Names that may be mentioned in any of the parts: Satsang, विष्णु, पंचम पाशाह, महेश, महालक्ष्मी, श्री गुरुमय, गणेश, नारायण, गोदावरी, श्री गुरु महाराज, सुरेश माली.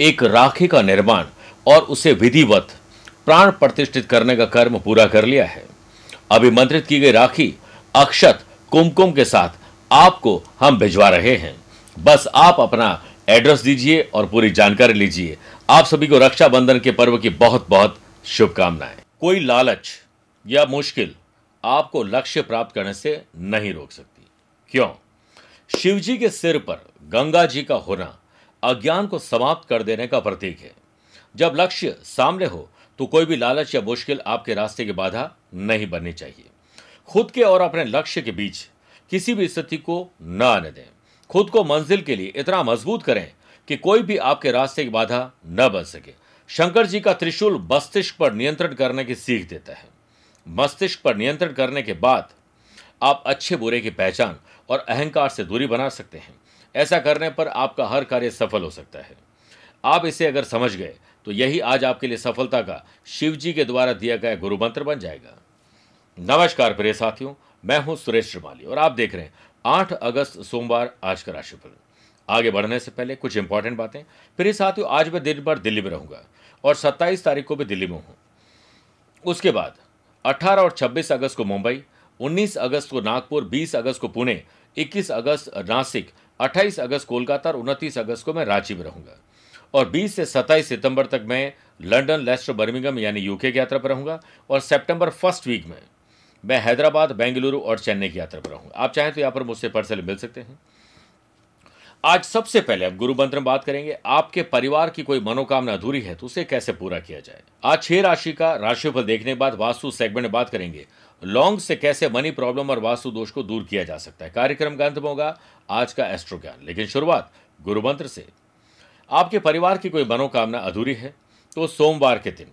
एक राखी का निर्माण और उसे विधिवत प्राण प्रतिष्ठित करने का कर्म पूरा कर लिया है। अभिमंत्रित की गई राखी अक्षत कुमकुम के साथ आपको हम भिजवा रहे हैं। बस आप अपना एड्रेस दीजिए और पूरी जानकारी लीजिए। आप सभी को रक्षाबंधन के पर्व की बहुत बहुत शुभकामनाएं। कोई लालच या मुश्किल आपको लक्ष्य प्राप्त करने से नहीं रोक सकती। क्यों? शिव जी के सिर पर गंगा जी का होना अज्ञान को समाप्त कर देने का प्रतीक है। जब लक्ष्य सामने हो तो कोई भी लालच या मुश्किल आपके रास्ते की बाधा नहीं बननी चाहिए। खुद के और अपने लक्ष्य के बीच किसी भी स्थिति को न आने दें। खुद को मंजिल के लिए इतना मजबूत करें कि कोई भी आपके रास्ते की बाधा न बन सके। शंकर जी का त्रिशूल मस्तिष्क पर नियंत्रण करने की सीख देता है। मस्तिष्क पर नियंत्रण करने के बाद आप अच्छे बुरे की पहचान और अहंकार से दूरी बना सकते हैं। ऐसा करने पर आपका हर कार्य सफल हो सकता है। आप इसे अगर समझ गए तो यही आज आपके लिए सफलता का शिव जी के द्वारा दिया गया गुरु मंत्र बन जाएगा। नमस्कार प्रिय साथियों, मैं हूं सुरेश माली और आप देख रहे हैं 8 अगस्त सोमवार आज का राशिफल। आगे बढ़ने से पहले कुछ इंपॉर्टेंट बातें। प्रिय साथियों, आज मैं दिन भर दिल्ली में रहूंगा और 27 तारीख को भी दिल्ली में हूँ। उसके बाद 18 और 26 अगस्त को मुंबई, 19 अगस्त को नागपुर, 20 अगस्त को पुणे, 21 अगस्त नासिक, 28 अगस्त कोलकाता और 29 अगस्त को मैं रांची में रहूँगा और 20 से 27 सितंबर तक मैं लंदन, लेस्टर, बर्मिंघम यानी यूके की यात्रा पर रहूँगा और सितंबर फर्स्ट वीक में मैं हैदराबाद, बेंगलुरु और चेन्नई की यात्रा पर रहूँगा। आप चाहें तो यहाँ पर मुझसे पर्सनली मिल सकते हैं। आज सबसे पहले हम गुरु मंत्र में बात करेंगे। आपके परिवार की कोई मनोकामना अधूरी है तो उसे कैसे पूरा किया जाए। आज 6 राशि का राशिफल देखने के बाद वास्तु सेगमेंट में बात करेंगे। लॉन्ग से कैसे मनी प्रॉब्लम और वास्तु दोष को दूर किया जा सकता है। कार्यक्रम का अंत में होगा आज का एस्ट्रो ज्ञान, लेकिन शुरुआत गुरु मंत्र से। आपके परिवार की कोई मनोकामना अधूरी है तो सोमवार के दिन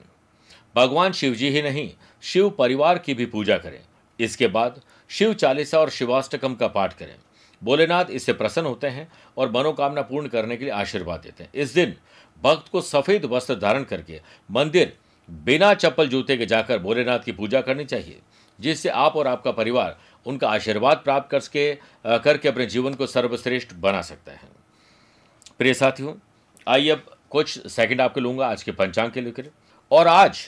भगवान शिव जी ही नहीं, शिव परिवार की भी पूजा करें। इसके बाद शिव चालीसा और शिवाष्टकम का पाठ करें। भोलेनाथ इससे प्रसन्न होते हैं और मनोकामना पूर्ण करने के लिए आशीर्वाद देते हैं। इस दिन भक्त को सफेद वस्त्र धारण करके मंदिर बिना चप्पल जूते के जाकर भोलेनाथ की पूजा करनी चाहिए, जिससे आप और आपका परिवार उनका आशीर्वाद प्राप्त करके अपने जीवन को सर्वश्रेष्ठ बना सकते हैं। प्रिय साथियों, आइए अब कुछ सेकंड आपके लूँगा आज के पंचांग के लेकर। और आज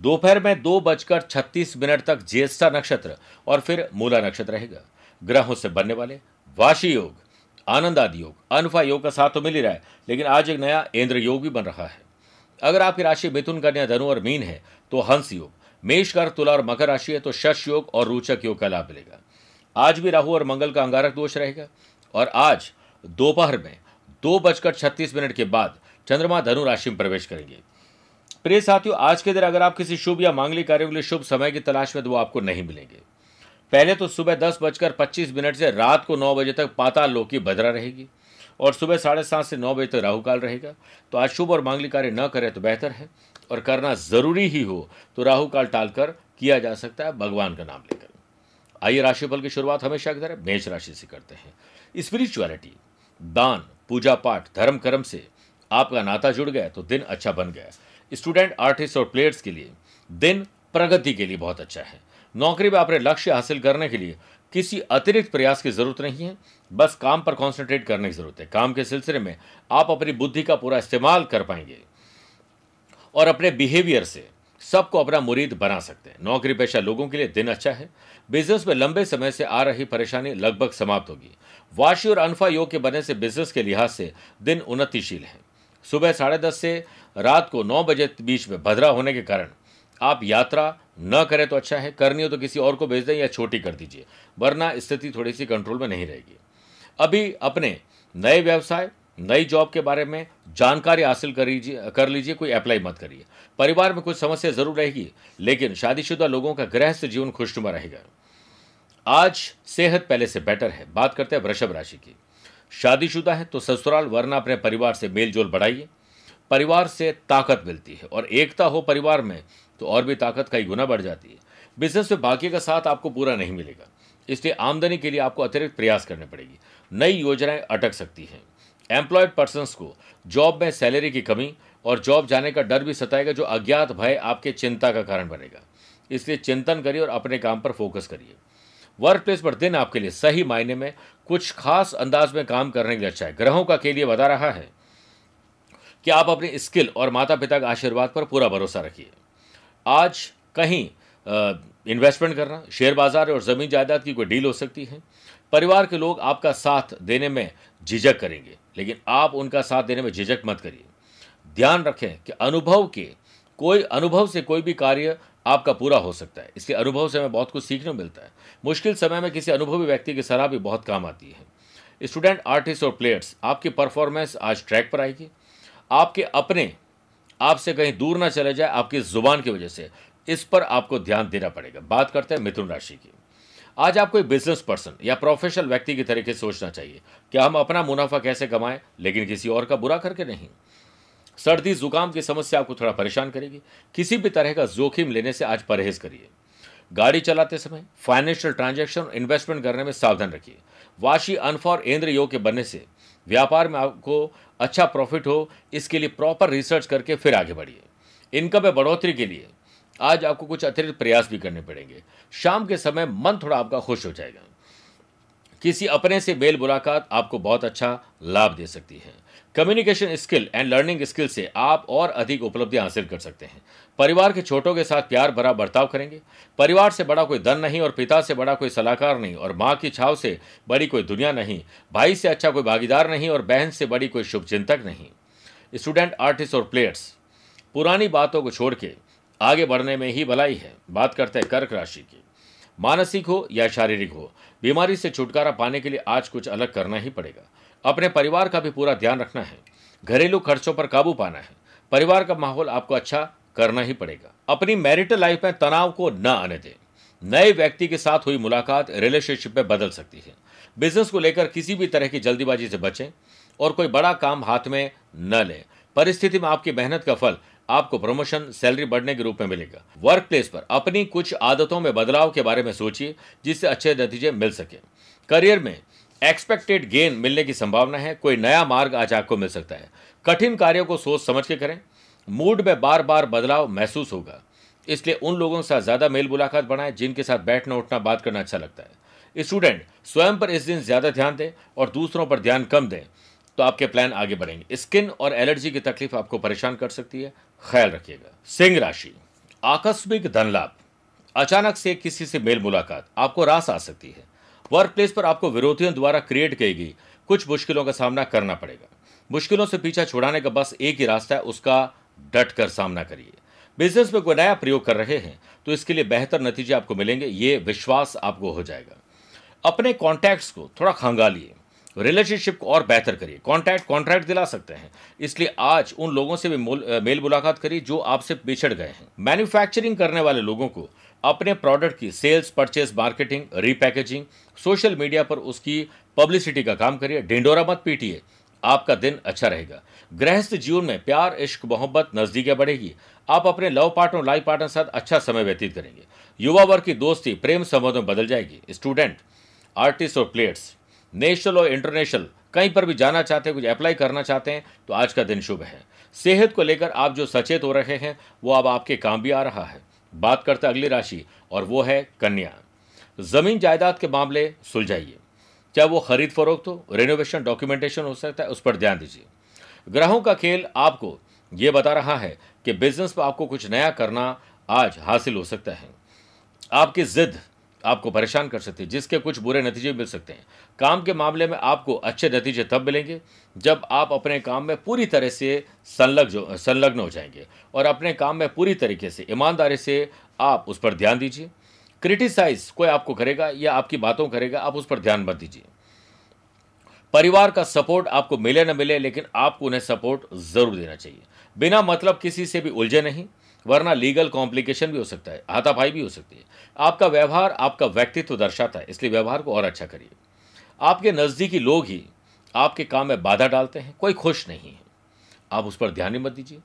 दोपहर में 2:36 तक ज्येष्ठा नक्षत्र और फिर मूला नक्षत्र रहेगा। ग्रहों से बनने वाले वाशी योग, आनंद आदि योग, अनफा योग का साथ तो मिल ही रहा है, लेकिन आज एक नया इंद्र योग भी बन रहा है। अगर आपकी राशि मिथुन, कन्या, धनु और मीन है तो हंस योग, मेष, कर्क, तुला और मकर राशि है तो शश योग और रोचक योग का लाभ मिलेगा। आज भी राहु और मंगल का अंगारक दोष रहेगा। और आज दोपहर में 2:36 के बाद चंद्रमा धनु राशि में प्रवेश करेंगे। प्रिय साथियों, आज के दिन अगर आप किसी शुभ या मांगलिक कार्यों के लिए शुभ समय की तलाश में तो वो आपको नहीं मिलेंगे। पहले तो सुबह 10:25 से रात को 9 तक पाताल लोक की बजरा रहेगी और सुबह 7:30 से 9 तक राहु काल रहेगा। तो आज शुभ और मांगलिक कार्य न करें तो बेहतर है और करना जरूरी ही हो तो राहु काल टालकर किया जा सकता है, भगवान का नाम लेकर। आइए राशिफल की शुरुआत हमेशा की तरह मेष राशि से करते हैं। स्पिरिचुअलिटी, दान, पूजा पाठ, धर्म कर्म से आपका नाता जुड़ गया तो दिन अच्छा बन गया। स्टूडेंट, आर्टिस्ट और प्लेयर्स के लिए दिन प्रगति के लिए बहुत अच्छा है। नौकरी में अपने लक्ष्य हासिल करने के लिए किसी अतिरिक्त प्रयास की जरूरत नहीं है, बस काम पर कॉन्सेंट्रेट करने की जरूरत है। काम के सिलसिले में आप अपनी बुद्धि का पूरा इस्तेमाल कर पाएंगे और अपने बिहेवियर से सबको अपना मुरीद बना सकते हैं। नौकरी पेशा लोगों के लिए दिन अच्छा है। बिजनेस में लंबे समय से आ रही परेशानी लगभग समाप्त होगी। वाशी और अनफा योग के बनने से बिजनेस के लिहाज से दिन उन्नतिशील है। सुबह 10:30 से रात को 9 के बीच में भद्रा होने के कारण आप यात्रा न करें तो अच्छा है। करनी हो तो किसी और को भेज दें या छोटी कर दीजिए, वरना स्थिति थोड़ी सी कंट्रोल में नहीं रहेगी। अभी अपने नए व्यवसाय, नई जॉब के बारे में जानकारी हासिल कर लीजिए, कोई अप्लाई मत करिए। परिवार में कुछ समस्या जरूर रहेगी, लेकिन शादीशुदा लोगों का गृहस्थ जीवन खुशनुमा रहेगा। आज सेहत पहले से बेटर है। बात करते हैं वृषभ राशि की। शादीशुदा है तो ससुराल वरना अपने परिवार से मेलजोल बढ़ाइए। परिवार से ताकत मिलती है, और एकता हो परिवार में तो और भी ताकत कई गुना बढ़ जाती है। बिजनेस में बाकी का साथ आपको पूरा नहीं मिलेगा, इसलिए आमदनी के लिए आपको अतिरिक्त प्रयास करने पड़ेगी। नई योजनाएं अटक सकती हैं। एम्प्लॉयड पर्सन्स को जॉब में सैलरी की कमी और जॉब जाने का डर भी सताएगा, जो अज्ञात भय आपके चिंता का कारण बनेगा। इसलिए चिंतन करिए और अपने काम पर फोकस करिए। वर्क प्लेस पर दिन आपके लिए सही मायने में कुछ खास अंदाज में काम करने के लिए अच्छा है। ग्रहों का के लिए बता रहा है कि आप अपनी स्किल और माता पिता के आशीर्वाद पर पूरा भरोसा रखिए। आज कहीं इन्वेस्टमेंट करना, शेयर बाजार और ज़मीन जायदाद की कोई डील हो सकती है। परिवार के लोग आपका साथ देने में झिझक करेंगे, लेकिन आप उनका साथ देने में झिझक मत करिए। ध्यान रखें कि अनुभव से कोई भी कार्य आपका पूरा हो सकता है, इसलिए अनुभव से हमें बहुत कुछ सीखने को मिलता है। मुश्किल समय में किसी अनुभवी व्यक्ति की सलाह भी बहुत काम आती है। स्टूडेंट, आर्टिस्ट और प्लेयर्स, आपकी परफॉर्मेंस आज ट्रैक पर आएगी। आपके अपने आपसे कहीं दूर ना चले जाए आपकी जुबान की वजह से, इस पर आपको ध्यान देना पड़ेगा। बात करते हैं मिथुन राशि की। आज आपको एक बिजनेस पर्सन या प्रोफेशनल व्यक्ति की तरीके से सोचना चाहिए कि हम अपना मुनाफा कैसे कमाएं, लेकिन किसी और का बुरा करके नहीं। सर्दी जुकाम की समस्या आपको थोड़ा परेशान करेगी। किसी भी तरह का जोखिम लेने से आज परहेज करिए। गाड़ी चलाते समय, फाइनेंशियल ट्रांजैक्शन और इन्वेस्टमेंट करने में सावधान रखिए। वाशी अनफॉर इंद्र योग के बनने से व्यापार में आपको अच्छा प्रॉफिट हो, इसके लिए प्रॉपर रिसर्च करके फिर आगे बढ़िए। इनकम में बढ़ोतरी के लिए आज आपको कुछ अतिरिक्त प्रयास भी करने पड़ेंगे। शाम के समय मन थोड़ा आपका खुश हो जाएगा। किसी अपने से मेल मुलाकात आपको बहुत अच्छा लाभ दे सकती है। Communication skill and learning skill से आप और अधिक उपलब्धियां हासिल कर सकते हैं। परिवार के छोटों के साथ प्यार भरा बर्ताव करेंगे। परिवार से बड़ा कोई धन नहीं, और पिता से बड़ा कोई सलाहकार नहीं, और माँ की छाव से बड़ी कोई दुनिया नहीं। भाई से अच्छा कोई भागीदार नहीं, और बहन से बड़ी कोई शुभचिंतक नहीं। स्टूडेंट, आर्टिस्ट और प्लेयर्स, पुरानी बातों को छोड़ के आगे बढ़ने में ही भलाई है। बात करते हैं कर्क राशि की। मानसिक हो या शारीरिक हो, बीमारी से छुटकारा पाने के लिए आज कुछ अलग करना ही पड़ेगा। अपने परिवार का भी पूरा ध्यान रखना है। घरेलू खर्चों पर काबू पाना है। परिवार का माहौल आपको अच्छा करना ही पड़ेगा। अपनी मैरिटल लाइफ में तनाव को न आने दें। नए व्यक्ति के साथ हुई मुलाकात रिलेशनशिप में बदल सकती है। बिजनेस को लेकर किसी भी तरह की जल्दीबाजी से बचें और कोई बड़ा काम हाथ में न लें। परिस्थिति में आपकी मेहनत का फल आपको प्रमोशन, सैलरी बढ़ने के रूप में मिलेगा। वर्क प्लेस पर अपनी कुछ आदतों में बदलाव के बारे में सोचिए, जिससे अच्छे नतीजे मिल सके। करियर में एक्सपेक्टेड गेन मिलने की संभावना है। कोई नया मार्ग आज आपको मिल सकता है। कठिन कार्यों को सोच समझ के करें। मूड में बार बार बदलाव महसूस होगा, इसलिए उन लोगों के साथ ज़्यादा मेल मुलाकात बढ़ाएं जिनके साथ बैठना उठना बात करना अच्छा लगता है। स्टूडेंट, स्वयं पर इस दिन ज़्यादा ध्यान दें और दूसरों पर ध्यान कम दें, तो आपके प्लान आगे बढ़ेंगे। स्किन और एलर्जी की तकलीफ आपको परेशान कर सकती है, ख्याल रखिएगा। सिंह राशि, आकस्मिक धन लाभ, अचानक से किसी से मेल मुलाकात आपको रास आ सकती है। वर्क प्लेस पर आपको विरोधियों द्वारा क्रिएट की गई कुछ मुश्किलों का सामना करना पड़ेगा। मुश्किलों से पीछा छुड़ाने का बस एक ही रास्ता है, उसका डट कर सामना करिए। बिजनेस में कोई नया प्रयोग कर रहे हैं तो इसके लिए बेहतर नतीजे आपको मिलेंगे, ये विश्वास आपको हो जाएगा। अपने कॉन्टैक्ट्स को थोड़ा खंगालिए, रिलेशनशिप को और बेहतर करिए। कॉन्ट्रैक्ट दिला सकते हैं, इसलिए आज उन लोगों से भी मेल मुलाकात करिए जो आपसे पिछड़ गए हैं। मैन्युफैक्चरिंग करने वाले लोगों को अपने प्रोडक्ट की sales, purchase, marketing, repackaging, social media पर उसकी पब्लिसिटी का काम करिए। ढिंडोरा मत पीटिए, आपका दिन अच्छा रहेगा। गृहस्थ जीवन में प्यार, इश्क, मोहब्बत, नज़दीकियाँ बढ़ेगी। आप अपने लव पार्टनर, लाइफ पार्टनर के साथ अच्छा समय व्यतीत करेंगे। युवा वर्ग की दोस्ती प्रेम संबंध में बदल जाएगी। स्टूडेंट, आर्टिस्ट और प्लेयर्स, नेशनल और इंटरनेशनल कहीं पर भी जाना चाहते हैं, कुछ अप्लाई करना चाहते हैं, तो आज का दिन शुभ है। सेहत को लेकर आप जो सचेत हो रहे हैं वो अब आपके काम भी आ रहा है। बात करते हैं अगली राशि, और वो है कन्या। ज़मीन जायदाद के मामले सुलझाइए, चाहे वो खरीद फरोख्त हो, रेनोवेशन, डॉक्यूमेंटेशन हो सकता है, उस पर ध्यान दीजिए। ग्रहों का खेल आपको ये बता रहा है कि बिजनेस में आपको कुछ नया करना आज हासिल हो सकता है। आपकी जिद आपको परेशान कर सकती है, जिसके कुछ बुरे नतीजे मिल सकते हैं। काम के मामले में आपको अच्छे नतीजे तब मिलेंगे जब आप अपने काम में पूरी तरह से संलग्न हो जाएंगे, और अपने काम में पूरी तरीके से ईमानदारी से आप उस पर ध्यान दीजिए। क्रिटिसाइज कोई आपको करेगा या आपकी बातों करेगा, आप उस पर ध्यान मत दीजिए। परिवार का सपोर्ट आपको मिले न मिले, लेकिन आपको उन्हें सपोर्ट ज़रूर देना चाहिए। बिना मतलब किसी से भी उलझे नहीं, वरना लीगल कॉम्प्लिकेशन भी हो सकता है, हाथापाई भी हो सकती है। आपका व्यवहार आपका व्यक्तित्व दर्शाता है, इसलिए व्यवहार को और अच्छा करिए। आपके नज़दीकी लोग ही आपके काम में बाधा डालते हैं, कोई खुश नहीं है। आप उस पर ध्यान ही मत दीजिए।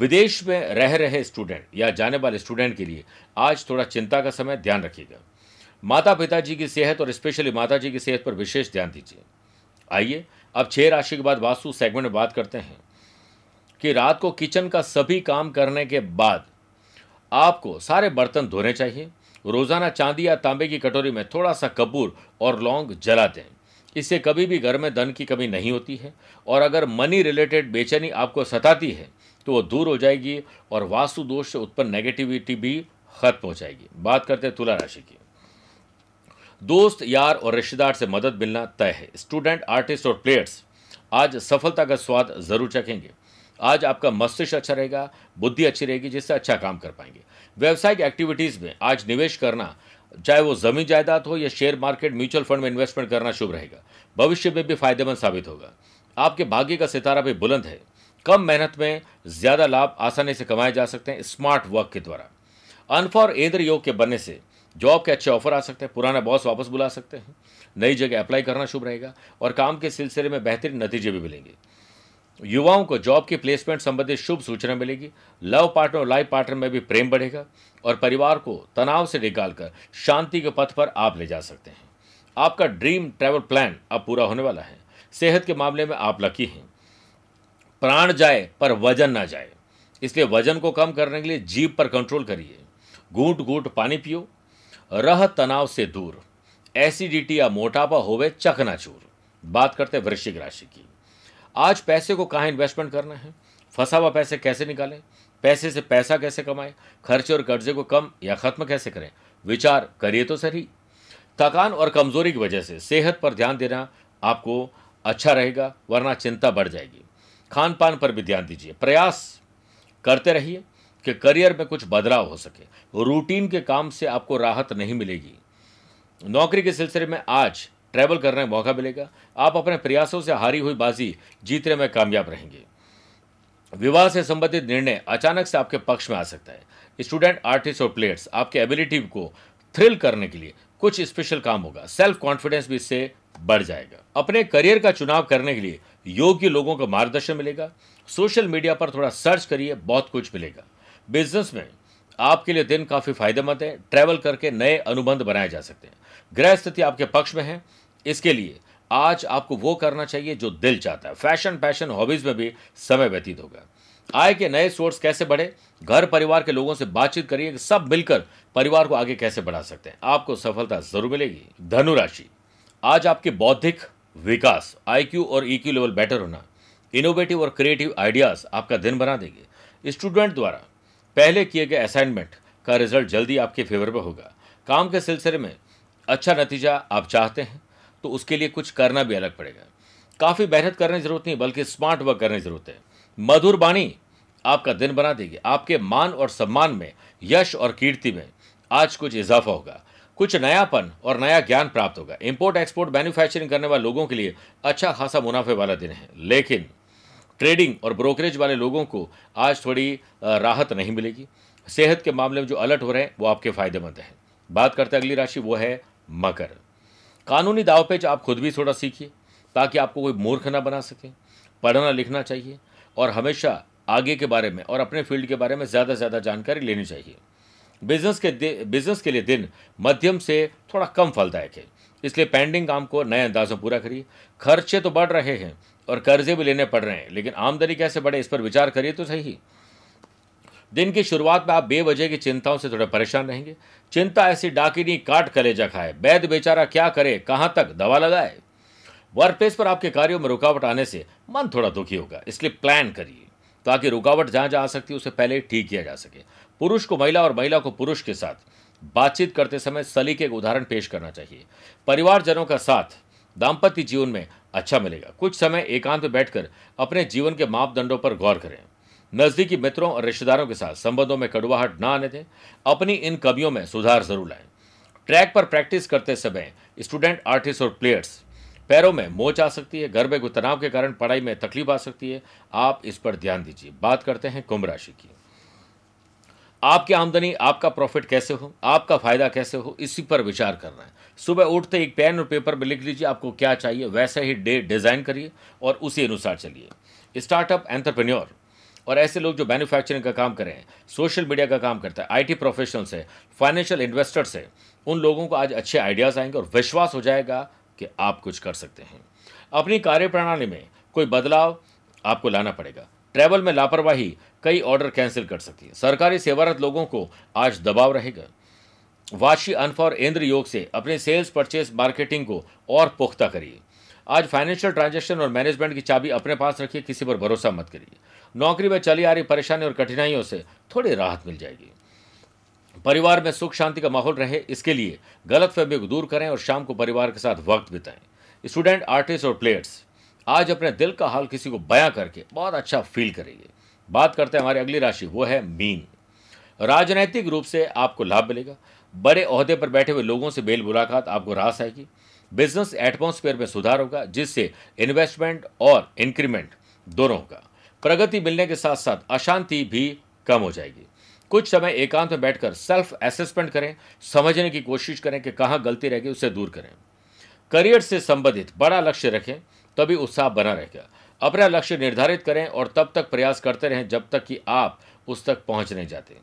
विदेश में रह रहे स्टूडेंट या जाने वाले स्टूडेंट के लिए आज थोड़ा चिंता का समय, ध्यान रखिएगा। माता पिताजी की सेहत और स्पेशली माता जी की सेहत पर विशेष ध्यान दीजिए। आइए अब 6 राशि के बाद वास्तु सेगमेंट में बात करते हैं कि रात को किचन का सभी काम करने के बाद आपको सारे बर्तन धोने चाहिए। रोज़ाना चांदी या तांबे की कटोरी में थोड़ा सा कपूर और लौंग जला दें, इससे कभी भी घर में धन की कमी नहीं होती है। और अगर मनी रिलेटेड बेचैनी आपको सताती है तो वो दूर हो जाएगी और वास्तु दोष से उत्पन्न नेगेटिविटी भी खत्म हो जाएगी। बात करते हैं तुला राशि की। दोस्त, यार और रिश्तेदार से मदद मिलना तय है। स्टूडेंट, आर्टिस्ट और प्लेयर्स आज सफलता का स्वाद जरूर चखेंगे। आज आपका मस्तिष्क अच्छा रहेगा, बुद्धि अच्छी रहेगी, जिससे अच्छा काम कर पाएंगे। व्यावसायिक एक्टिविटीज़ में आज निवेश करना, चाहे वो जमीन जायदाद हो या शेयर मार्केट, म्यूचुअल फंड में इन्वेस्टमेंट करना शुभ रहेगा। भविष्य में भी फायदेमंद साबित होगा। आपके भाग्य का सितारा भी बुलंद है। कम मेहनत में ज़्यादा लाभ आसानी से कमाए जा सकते हैं स्मार्ट वर्क के द्वारा। अनफा और इंद्र योग के बनने से जॉब के अच्छे ऑफर आ सकते हैं। पुराना बॉस वापस बुला सकते हैं। नई जगह अप्लाई करना शुभ रहेगा और काम के सिलसिले में बेहतरीन नतीजे भी मिलेंगे। युवाओं को जॉब की प्लेसमेंट संबंधित शुभ सूचना मिलेगी। लव पार्टनर और लाइफ पार्टनर में भी प्रेम बढ़ेगा और परिवार को तनाव से निकालकर शांति के पथ पर आप ले जा सकते हैं। आपका ड्रीम ट्रैवल प्लान अब पूरा होने वाला है। सेहत के मामले में आप लकी हैं। प्राण जाए पर वजन ना जाए, इसलिए वजन को कम करने के लिए जीभ पर कंट्रोल करिए। घूंट घूंट पानी पियो। रह तनाव से दूर। एसिडिटी या मोटापा होवे चकनाचूर। बात करते हैं वृश्चिक राशि की। आज पैसे को कहाँ इन्वेस्टमेंट करना है, फंसा हुआ पैसे कैसे निकालें, पैसे से पैसा कैसे कमाएं, खर्चे और कर्जे को कम या खत्म कैसे करें, विचार करिए तो सही। थकान और कमजोरी की वजह से सेहत पर ध्यान देना आपको अच्छा रहेगा, वरना चिंता बढ़ जाएगी। खान पान पर भी ध्यान दीजिए। प्रयास करते रहिए कि करियर में कुछ बदलाव हो सके। रूटीन के काम से आपको राहत नहीं मिलेगी। नौकरी के सिलसिले में आज ट्रैवल करने का मौका मिलेगा। आप अपने प्रयासों से हारी हुई बाजी जीतने में कामयाब रहेंगे। विवाह से संबंधित निर्णय अचानक से आपके पक्ष में आ सकता है। स्टूडेंट, आर्टिस्ट और प्लेयर्स आपके एबिलिटी को थ्रिल करने के लिए कुछ स्पेशल काम होगा। सेल्फ कॉन्फिडेंस भी इससे बढ़ जाएगा। अपने करियर का चुनाव करने के लिए योग्य लोगों का मार्गदर्शन मिलेगा। सोशल मीडिया पर थोड़ा सर्च करिए, बहुत कुछ मिलेगा। बिजनेस में आपके लिए दिन काफ़ी फायदेमंद है। ट्रैवल करके नए अनुबंध बनाए जा सकते हैं। ग्रह स्थिति आपके पक्ष में है, इसके लिए आज आपको वो करना चाहिए जो दिल चाहता है। फैशन, पैशन, हॉबीज़ में भी समय व्यतीत होगा। आय के नए सोर्स कैसे बढ़े, घर परिवार के लोगों से बातचीत करिए, सब मिलकर परिवार को आगे कैसे बढ़ा सकते हैं। आपको सफलता जरूर मिलेगी। धनु राशि, आज आपके बौद्धिक विकास, IQ और EQ लेवल बेटर होना, इनोवेटिव और क्रिएटिव आइडियाज़ आपका दिन बना देंगे। स्टूडेंट द्वारा पहले किए गए असाइनमेंट का रिजल्ट जल्दी आपके फेवर में होगा। काम के सिलसिले में अच्छा नतीजा आप चाहते हैं तो उसके लिए कुछ करना भी अलग पड़ेगा। काफ़ी मेहनत करने की जरूरत नहीं, बल्कि स्मार्ट वर्क करने की जरूरत है। मधुर वाणी आपका दिन बना देगी। आपके मान और सम्मान में, यश और कीर्ति में आज कुछ इजाफा होगा। कुछ नयापन और नया ज्ञान प्राप्त होगा। इंपोर्ट एक्सपोर्ट मैन्युफैक्चरिंग करने वाले लोगों के लिए अच्छा खासा मुनाफे वाला दिन है, लेकिन ट्रेडिंग और ब्रोकरेज वाले लोगों को आज थोड़ी राहत नहीं मिलेगी। सेहत के मामले में जो अलर्ट हो रहे हैं वो आपके फायदेमंद हैं। बात करते हैं अगली राशि, वो है मकर। कानूनी दावपेच आप खुद भी थोड़ा सीखिए ताकि आपको कोई मूर्ख ना बना सके। पढ़ना लिखना चाहिए और हमेशा आगे के बारे में और अपने फील्ड के बारे में ज़्यादा से ज़्यादा जानकारी लेनी चाहिए। बिजनेस के लिए दिन मध्यम से थोड़ा कम फलदायक है, इसलिए पेंडिंग काम को नए अंदाज़ों पूरा करिए। खर्चे तो बढ़ रहे हैं और कर्जे भी लेने पड़ रहे हैं, लेकिन आमदनी कैसे बढ़े इस पर विचार करिए तो सही। दिन की शुरुआत में आप बेवजह की चिंताओं से थोड़ा परेशान रहेंगे। चिंता ऐसी डाकिनी काट कलेजा खाए, वैद्य बेचारा क्या करे, कहाँ तक दवा लगाए। वर्क प्लेस पर आपके कार्यों में रुकावट आने से मन थोड़ा दुखी होगा, इसलिए प्लान करिए ताकि रुकावट जहाँ जहाँ आ सकती है उसे पहले ही ठीक किया जा सके। पुरुष को महिला और महिला को पुरुष के साथ बातचीत करते समय सलीके का उदाहरण पेश करना चाहिए। परिवारजनों का साथ दाम्पत्य जीवन में अच्छा मिलेगा। कुछ समय एकांत में बैठकर अपने जीवन के मापदंडों पर गौर करें। नज़दीकी मित्रों और रिश्तेदारों के साथ संबंधों में कड़वाहट ना आने दें। अपनी इन कमियों में सुधार जरूर लाएं। ट्रैक पर प्रैक्टिस करते समय स्टूडेंट, आर्टिस्ट और प्लेयर्स पैरों में मोच आ सकती है। घर में कोई तनाव के कारण पढ़ाई में तकलीफ आ सकती है, आप इस पर ध्यान दीजिए। बात करते हैं कुंभ राशि की। आपकी आमदनी, आपका प्रॉफिट कैसे हो, आपका फ़ायदा कैसे हो, इसी पर विचार करना है। सुबह उठते एक पेन और पेपर में लिख लीजिए आपको क्या चाहिए, वैसा ही डे डिज़ाइन करिए और उसी अनुसार चलिए। स्टार्टअप एंटरप्रेन्योर और ऐसे लोग जो मैन्युफैक्चरिंग का काम करें, सोशल मीडिया का काम करता है, आईटी प्रोफेशनल्स है, फाइनेंशियल इन्वेस्टर्स है, उन लोगों को आज अच्छे आइडियाज़ आएंगे और विश्वास हो जाएगा कि आप कुछ कर सकते हैं। अपनी कार्यप्रणाली में कोई बदलाव आपको लाना पड़ेगा। ट्रैवल में लापरवाही कई ऑर्डर कैंसिल कर सकती है। सरकारी सेवारत लोगों को आज दबाव रहेगा। वाशी अनफा और इंद्र योग से अपने सेल्स, परचेस, मार्केटिंग को और पुख्ता करिए। आज फाइनेंशियल ट्रांजैक्शन और मैनेजमेंट की चाबी अपने पास रखिए, किसी पर भरोसा मत करिए। नौकरी में चली आ रही परेशानी और कठिनाइयों से थोड़ी राहत मिल जाएगी। परिवार में सुख शांति का माहौल रहे, इसके लिए गलतफहमी को दूर करें और शाम को परिवार के साथ वक्त बिताएं। स्टूडेंट, आर्टिस्ट और प्लेयर्स आज अपने दिल का हाल किसी को बयां करके बहुत अच्छा फील करेंगे। बात करते हैं हमारी अगली राशि, वो है मीन। राजनैतिक रूप से आपको लाभ मिलेगा। बड़े ओहदे पर बैठे हुए लोगों से मेल मुलाकात आपको रास आएगी। बिजनेस एटमॉस्फेयर में सुधार होगा, जिससे इन्वेस्टमेंट और इंक्रीमेंट दोनों होगा। प्रगति मिलने के साथ साथ अशांति भी कम हो जाएगी। कुछ समय एकांत में बैठकर सेल्फ एसेसमेंट करें, समझने की कोशिश करें कि कहाँ गलती रहेगी, उसे दूर करें। करियर से संबंधित बड़ा लक्ष्य रखें, तभी उत्साह बना रहेगा। अपना लक्ष्य निर्धारित करें और तब तक प्रयास करते रहें जब तक कि आप उस तक पहुँच नहीं जाते।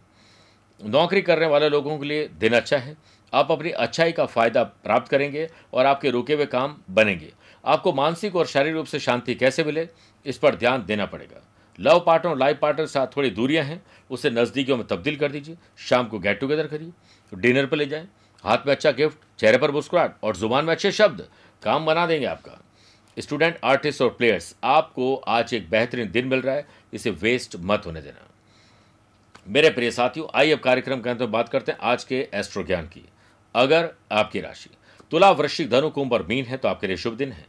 नौकरी करने वाले लोगों के लिए दिन अच्छा है। आप अपनी अच्छाई का फायदा प्राप्त करेंगे और आपके रुके हुए काम बनेंगे। आपको मानसिक और शारीरिक रूप से शांति कैसे मिले, इस पर ध्यान देना पड़ेगा। लव पार्टनर और लाइफ पार्टनर के साथ थोड़ी दूरियां हैं, उसे नज़दीकियों में तब्दील कर दीजिए। शाम को गेट टुगेदर करिए, डिनर पर ले जाएं। हाथ में अच्छा गिफ्ट, चेहरे पर मुस्कुराहट और जुबान में अच्छे शब्द काम बना देंगे आपका। स्टूडेंट, आर्टिस्ट और प्लेयर्स आपको आज एक बेहतरीन दिन मिल रहा है, इसे वेस्ट मत होने देना। मेरे प्रिय साथियों, आइए अब कार्यक्रम के अंत में बात करते हैं आज के एस्ट्रो ज्ञान की। अगर आपकी राशि तुला, वृश्चिक, धनु, कुंभ और मीन है तो आपके लिए शुभ दिन है।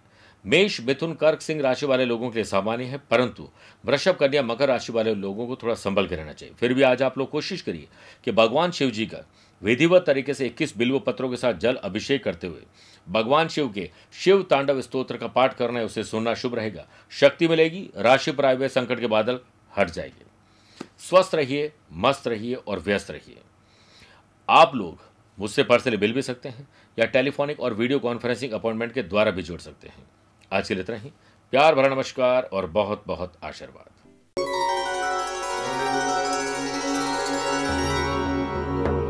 मेष, मिथुन, कर्क, सिंह राशि वाले लोगों के लिए सामान्य है, परंतु वृषभ, कन्या, मकर राशि वाले लोगों को थोड़ा संभल के रहना चाहिए। फिर भी आज आप लोग कोशिश करिए कि भगवान शिव जी का विधिवत तरीके से 21 बिल्व पत्रों के साथ जल अभिषेक करते हुए भगवान शिव के शिव तांडव स्तोत्र का पाठ करना है, उसे सुनना शुभ रहेगा। शक्ति मिलेगी, राशि पर आए हुए संकट के बादल हट जाएंगे। स्वस्थ रहिए, मस्त रहिए और व्यस्त रहिए। आप लोग मुझसे पर्सनली मिल भी सकते हैं या टेलीफोनिक और वीडियो कॉन्फ्रेंसिंग अपॉइंटमेंट के द्वारा भी जुड़ सकते हैं। आज के लिए इतना ही। प्यार भरा नमस्कार और बहुत बहुत आशीर्वाद।